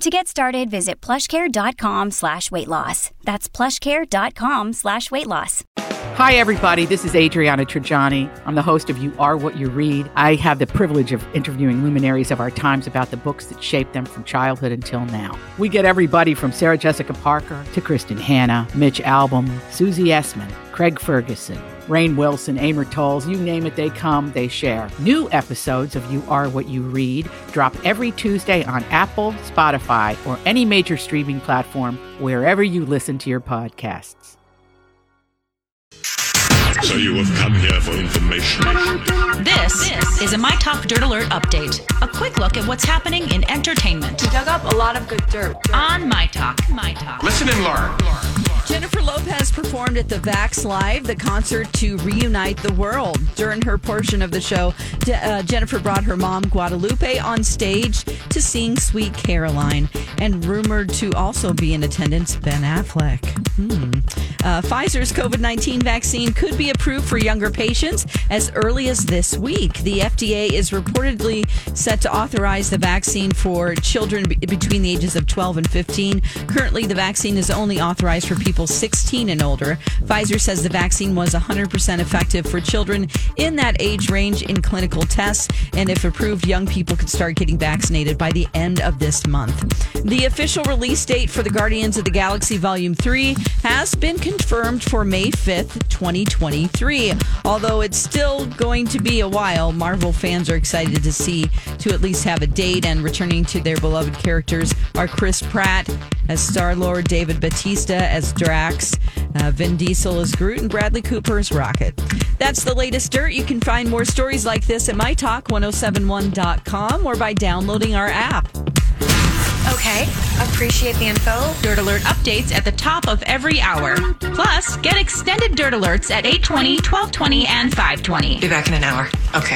To get started, visit plushcare.com/weightloss. That's plushcare.com/weightloss. Hi, everybody. This is Adriana Trigiani. I'm the host of You Are What You Read. I have the privilege of interviewing luminaries of our times about the books that shaped them from childhood until now. We get everybody from Sarah Jessica Parker to Kristen Hanna, Mitch Albom, Susie Essman, Craig Ferguson, Rainn Wilson, Amer Tulls, you name it, they come, they share. New episodes of You Are What You Read drop every Tuesday on Apple, Spotify, or any major streaming platform wherever you listen to your podcasts. So you have come here for information. This is a My Talk Dirt Alert update. A quick look at what's happening in entertainment. We dug up a lot of good dirt. On My Talk. My Talk. Listen and learn. Jennifer Lopez performed at the Vax Live, the concert to reunite the world. During her portion of the show, Jennifer brought her mom, Guadalupe, on stage to sing Sweet Caroline, and rumored to also be in attendance, Ben Affleck. Pfizer's COVID-19 vaccine could be approved for younger patients as early as this week. The FDA is reportedly set to authorize the vaccine for children between the ages of 12 and 15. Currently, the vaccine is only authorized for people 16 and older. Pfizer says the vaccine was 100% effective for children in that age range in clinical tests, and if approved, young people could start getting vaccinated by the end of this month. The official release date for the Guardians of the Galaxy Volume 3 has been confirmed for May 5th, 2023. Although it's still going to be a while, Marvel fans are excited to at least have a date, and returning to their beloved characters are Chris Pratt as Star Lord, David Batista as Drax, Vin Diesel as Groot, and Bradley Cooper as Rocket. That's the latest dirt. You can find more stories like this at mytalk1071.com or by downloading our app. Okay, appreciate the info. Dirt Alert updates at the top of every hour. Plus, get extended Dirt Alerts at 8:20, 12:20, and 5:20. Be back in an hour. Okay.